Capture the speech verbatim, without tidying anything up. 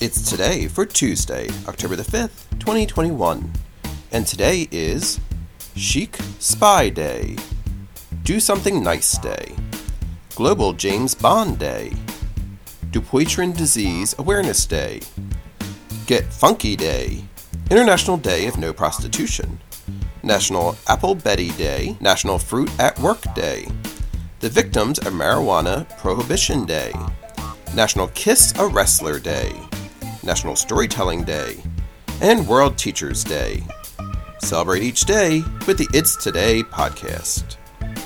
It's today for Tuesday, October the fifth, twenty twenty-one. And today is Chic Spy Day, Do Something Nice Day, Global James Bond Day, Dupuytren Disease Awareness Day, Get Funky Day, International Day of No Prostitution, National Apple Betty Day, National Fruit at Work Day, The Victims of Marijuana Prohibition Day, National Kiss a Wrestler Day, National Storytelling Day, and World Teachers Day. Celebrate each day with the It's Today podcast.